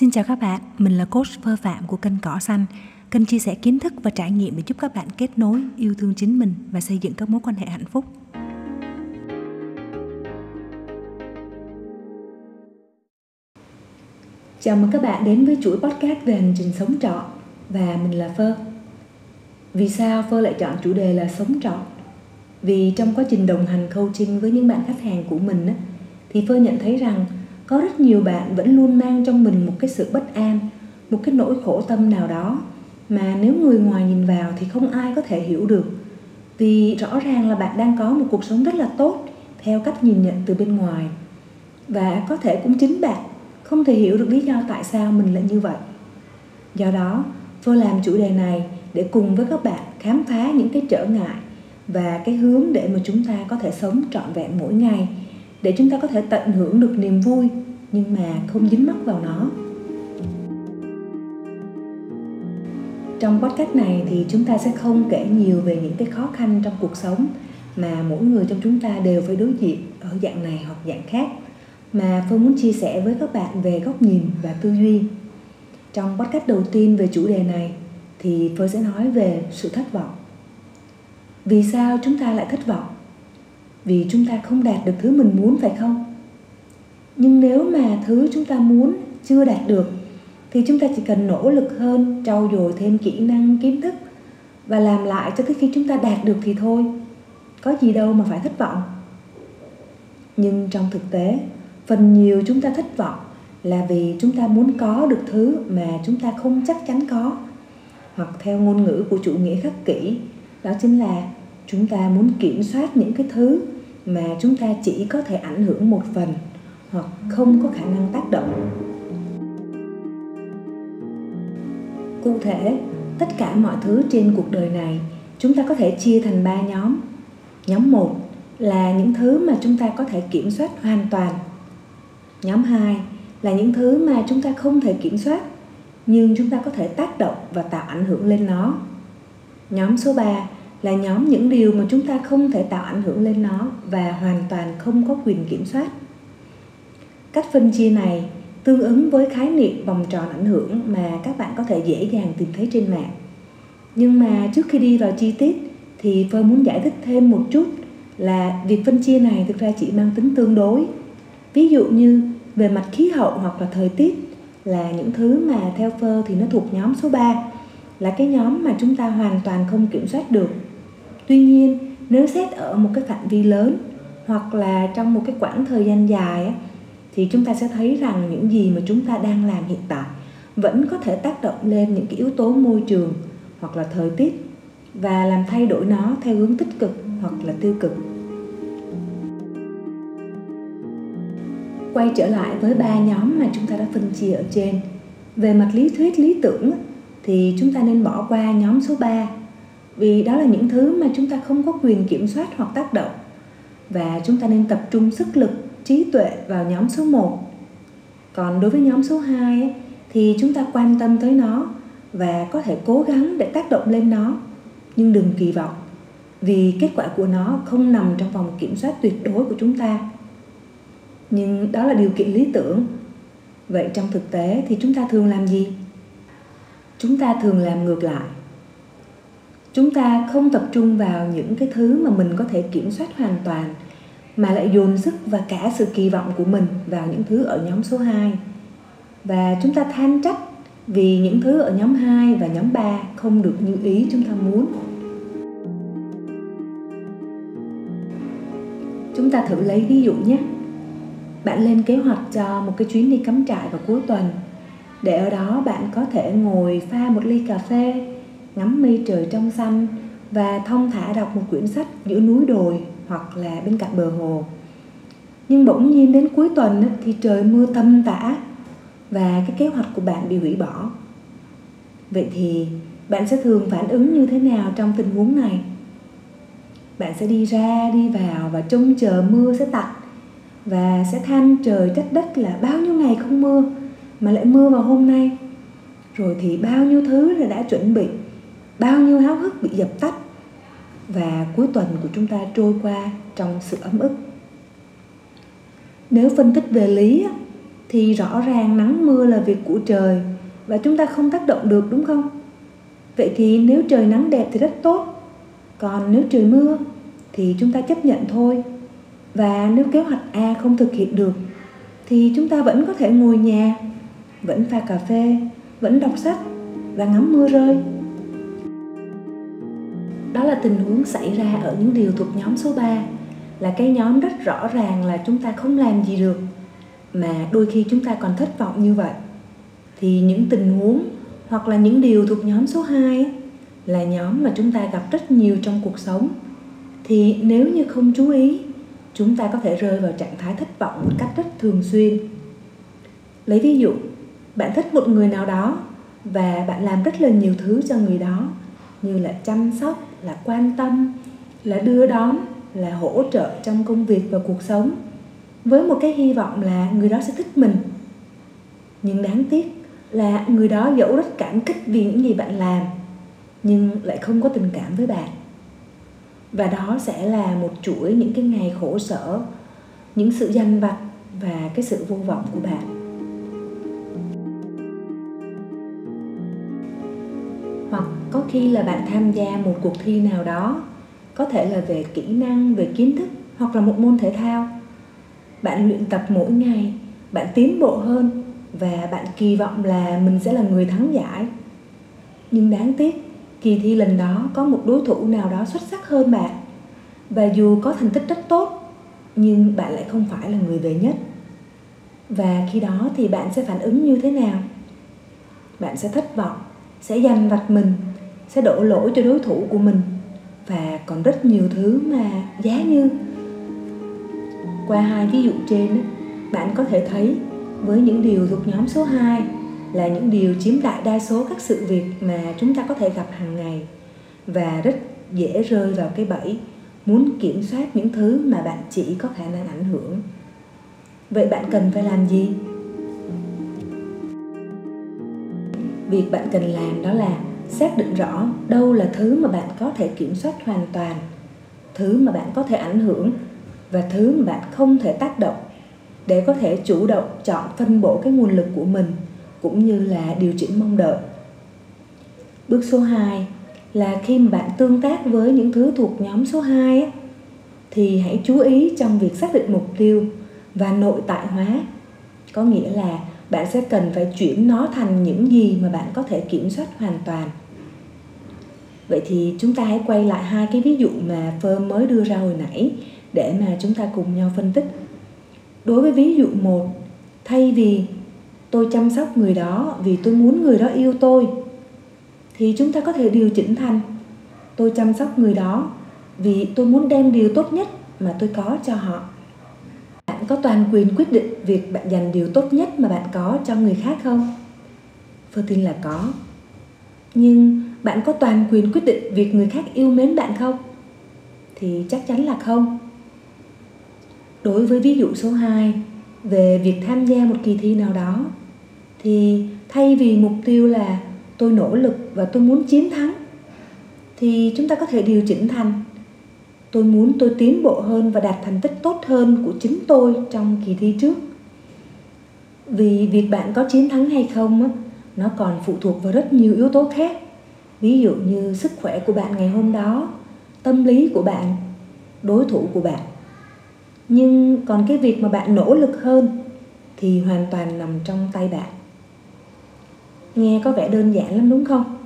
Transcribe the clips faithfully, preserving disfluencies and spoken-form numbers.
Xin chào các bạn, mình là coach Phơ Phạm của kênh Cỏ Xanh. Kênh chia sẻ kiến thức và trải nghiệm để giúp các bạn kết nối, yêu thương chính mình và xây dựng các mối quan hệ hạnh phúc. Chào mừng các bạn đến với chuỗi podcast về hành trình sống trọn. Và mình là Phơ. Vì sao Phơ lại chọn chủ đề là sống trọn? Vì trong quá trình đồng hành coaching với những bạn khách hàng của mình á, thì Phơ nhận thấy rằng có rất nhiều bạn vẫn luôn mang trong mình một cái sự bất an, một cái nỗi khổ tâm nào đó mà nếu người ngoài nhìn vào thì không ai có thể hiểu được. Vì rõ ràng là bạn đang có một cuộc sống rất là tốt theo cách nhìn nhận từ bên ngoài. Và có thể cũng chính bạn không thể hiểu được lý do tại sao mình lại như vậy. Do đó, Phơ làm chủ đề này để cùng với các bạn khám phá những cái trở ngại và cái hướng để mà chúng ta có thể sống trọn vẹn mỗi ngày, để chúng ta có thể tận hưởng được niềm vui nhưng mà không dính mắc vào nó. Trong podcast này thì chúng ta sẽ không kể nhiều về những cái khó khăn trong cuộc sống mà mỗi người trong chúng ta đều phải đối diện ở dạng này hoặc dạng khác, mà Phơ muốn chia sẻ với các bạn về góc nhìn và tư duy. Trong podcast đầu tiên về chủ đề này thì Phơ sẽ nói về sự thất vọng. Vì sao chúng ta lại thất vọng? Vì chúng ta không đạt được thứ mình muốn, phải không? Nhưng nếu mà thứ chúng ta muốn chưa đạt được thì chúng ta chỉ cần nỗ lực hơn, trau dồi thêm kỹ năng, kiến thức và làm lại cho tới khi chúng ta đạt được thì thôi. Có gì đâu mà phải thất vọng. Nhưng trong thực tế, phần nhiều chúng ta thất vọng là vì chúng ta muốn có được thứ mà chúng ta không chắc chắn có. Hoặc theo ngôn ngữ của chủ nghĩa khắc kỷ, đó chính là chúng ta muốn kiểm soát những cái thứ mà chúng ta chỉ có thể ảnh hưởng một phần hoặc không có khả năng tác động. Cụ thể, tất cả mọi thứ trên cuộc đời này chúng ta có thể chia thành ba nhóm. Nhóm một là những thứ mà chúng ta có thể kiểm soát hoàn toàn. Nhóm hai là những thứ mà chúng ta không thể kiểm soát nhưng chúng ta có thể tác động và tạo ảnh hưởng lên nó. Nhóm số ba là nhóm những điều mà chúng ta không thể tạo ảnh hưởng lên nó và hoàn toàn không có quyền kiểm soát. Cách phân chia này tương ứng với khái niệm vòng tròn ảnh hưởng mà các bạn có thể dễ dàng tìm thấy trên mạng. Nhưng mà trước khi đi vào chi tiết thì Phơ muốn giải thích thêm một chút là việc phân chia này thực ra chỉ mang tính tương đối. Ví dụ như về mặt khí hậu hoặc là thời tiết là những thứ mà theo Phơ thì nó thuộc nhóm số ba, là cái nhóm mà chúng ta hoàn toàn không kiểm soát được. Tuy nhiên, nếu xét ở một cái phạm vi lớn hoặc là trong một cái quãng thời gian dài thì chúng ta sẽ thấy rằng những gì mà chúng ta đang làm hiện tại vẫn có thể tác động lên những cái yếu tố môi trường hoặc là thời tiết và làm thay đổi nó theo hướng tích cực hoặc là tiêu cực. Quay trở lại với ba nhóm mà chúng ta đã phân chia ở trên. Về mặt lý thuyết, lý tưởng thì chúng ta nên bỏ qua nhóm số ba, vì đó là những thứ mà chúng ta không có quyền kiểm soát hoặc tác động, và chúng ta nên tập trung sức lực, trí tuệ vào nhóm số một. Còn đối với nhóm số hai ấy, thì chúng ta quan tâm tới nó và có thể cố gắng để tác động lên nó, nhưng đừng kỳ vọng, vì kết quả của nó không nằm trong vòng kiểm soát tuyệt đối của chúng ta. Nhưng đó là điều kiện lý tưởng. Vậy trong thực tế thì chúng ta thường làm gì? Chúng ta thường làm ngược lại. Chúng ta không tập trung vào những cái thứ mà mình có thể kiểm soát hoàn toàn, mà lại dồn sức và cả sự kỳ vọng của mình vào những thứ ở nhóm số hai. Và chúng ta than trách vì những thứ ở nhóm hai và nhóm ba không được như ý chúng ta muốn. Chúng ta thử lấy ví dụ nhé. Bạn lên kế hoạch cho một cái chuyến đi cắm trại vào cuối tuần, để ở đó bạn có thể ngồi pha một ly cà phê, ngắm mây trời trong xanh và thong thả đọc một quyển sách giữa núi đồi hoặc là bên cạnh bờ hồ. Nhưng bỗng nhiên đến cuối tuần thì trời mưa tầm tã và cái kế hoạch của bạn bị hủy bỏ. Vậy thì bạn sẽ thường phản ứng như thế nào trong tình huống này? Bạn sẽ đi ra, đi vào và trông chờ mưa sẽ tạnh, và sẽ than trời trách đất là bao nhiêu ngày không mưa mà lại mưa vào hôm nay. Rồi thì bao nhiêu thứ là đã chuẩn bị, bao nhiêu háo hức bị dập tắt, và cuối tuần của chúng ta trôi qua trong sự ấm ức. Nếu phân tích về lý thì rõ ràng nắng mưa là việc của trời và chúng ta không tác động được, đúng không? Vậy thì nếu trời nắng đẹp thì rất tốt, còn nếu trời mưa thì chúng ta chấp nhận thôi. Và nếu kế hoạch A không thực hiện được thì chúng ta vẫn có thể ngồi nhà, vẫn pha cà phê, vẫn đọc sách và ngắm mưa rơi. Đó là tình huống xảy ra ở những điều thuộc nhóm số ba, là cái nhóm rất rõ ràng là chúng ta không làm gì được, mà đôi khi chúng ta còn thất vọng như vậy. Thì những tình huống hoặc là những điều thuộc nhóm số hai là nhóm mà chúng ta gặp rất nhiều trong cuộc sống. Thì nếu như không chú ý, chúng ta có thể rơi vào trạng thái thất vọng một cách rất thường xuyên. Lấy ví dụ, bạn thích một người nào đó và bạn làm rất là nhiều thứ cho người đó, như là chăm sóc, là quan tâm, là đưa đón, là hỗ trợ trong công việc và cuộc sống, với một cái hy vọng là người đó sẽ thích mình. Nhưng đáng tiếc là người đó dẫu rất cảm kích vì những gì bạn làm, nhưng lại không có tình cảm với bạn. Và đó sẽ là một chuỗi những cái ngày khổ sở, những sự dằn vặt và cái sự vô vọng của bạn. Hoặc có khi là bạn tham gia một cuộc thi nào đó, có thể là về kỹ năng, về kiến thức hoặc là một môn thể thao. Bạn luyện tập mỗi ngày, bạn tiến bộ hơn và bạn kỳ vọng là mình sẽ là người thắng giải. Nhưng đáng tiếc, kỳ thi lần đó có một đối thủ nào đó xuất sắc hơn bạn, và dù có thành tích rất tốt nhưng bạn lại không phải là người về nhất. Và khi đó thì bạn sẽ phản ứng như thế nào? Bạn sẽ thất vọng, sẽ dằn vặt mình, sẽ đổ lỗi cho đối thủ của mình, và còn rất nhiều thứ mà giá như. Qua hai ví dụ trên, bạn có thể thấy với những điều thuộc nhóm số hai là những điều chiếm đại đa số các sự việc mà chúng ta có thể gặp hàng ngày, và rất dễ rơi vào cái bẫy muốn kiểm soát những thứ mà bạn chỉ có khả năng ảnh hưởng. Vậy bạn cần phải làm gì? Việc bạn cần làm đó là xác định rõ đâu là thứ mà bạn có thể kiểm soát hoàn toàn, thứ mà bạn có thể ảnh hưởng và thứ mà bạn không thể tác động, để có thể chủ động chọn phân bổ cái nguồn lực của mình cũng như là điều chỉnh mong đợi. Bước số hai là khi mà bạn tương tác với những thứ thuộc nhóm số hai ấy, thì hãy chú ý trong việc xác định mục tiêu và nội tại hóa. Có nghĩa là bạn sẽ cần phải chuyển nó thành những gì mà bạn có thể kiểm soát hoàn toàn. Vậy thì chúng ta hãy quay lại hai cái ví dụ mà Phơ mới đưa ra hồi nãy để mà chúng ta cùng nhau phân tích. Đối với ví dụ một, thay vì tôi chăm sóc người đó vì tôi muốn người đó yêu tôi, thì chúng ta có thể điều chỉnh thành tôi chăm sóc người đó vì tôi muốn đem điều tốt nhất mà tôi có cho họ. Bạn có toàn quyền quyết định việc bạn dành điều tốt nhất mà bạn có cho người khác không? Phơ tin là có. Nhưng bạn có toàn quyền quyết định việc người khác yêu mến bạn không? Thì chắc chắn là không. Đối với ví dụ số hai, về việc tham gia một kỳ thi nào đó, thì thay vì mục tiêu là tôi nỗ lực và tôi muốn chiến thắng, thì chúng ta có thể điều chỉnh thành tôi muốn tôi tiến bộ hơn và đạt thành tích tốt hơn của chính tôi trong kỳ thi trước. Vì việc bạn có chiến thắng hay không, nó còn phụ thuộc vào rất nhiều yếu tố khác. Ví dụ như sức khỏe của bạn ngày hôm đó, tâm lý của bạn, đối thủ của bạn. Nhưng còn cái việc mà bạn nỗ lực hơn thì hoàn toàn nằm trong tay bạn. Nghe có vẻ đơn giản lắm đúng không?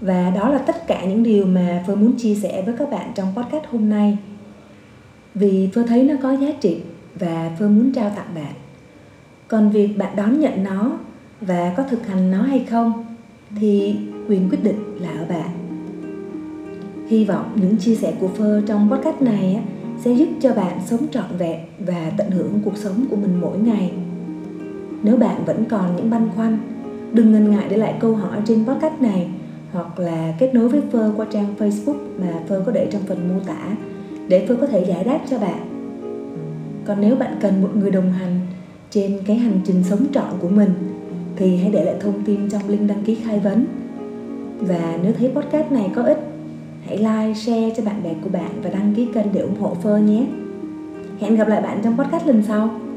Và đó là tất cả những điều mà Phơ muốn chia sẻ với các bạn trong podcast hôm nay. Vì Phơ thấy nó có giá trị và Phơ muốn trao tặng bạn. Còn việc bạn đón nhận nó và có thực hành nó hay không thì quyền quyết định là ở bạn. Hy vọng những chia sẻ của Phơ trong podcast này á sẽ giúp cho bạn sống trọn vẹn và tận hưởng cuộc sống của mình mỗi ngày. Nếu bạn vẫn còn những băn khoăn, đừng ngần ngại để lại câu hỏi trên podcast này hoặc là kết nối với Phơ qua trang Facebook mà Phơ có để trong phần mô tả để Phơ có thể giải đáp cho bạn. Còn nếu bạn cần một người đồng hành trên cái hành trình sống trọn của mình thì hãy để lại thông tin trong link đăng ký khai vấn. Và nếu thấy podcast này có ích, hãy like, share cho bạn bè của bạn và đăng ký kênh để ủng hộ Phơ nhé. Hẹn gặp lại bạn trong podcast lần sau.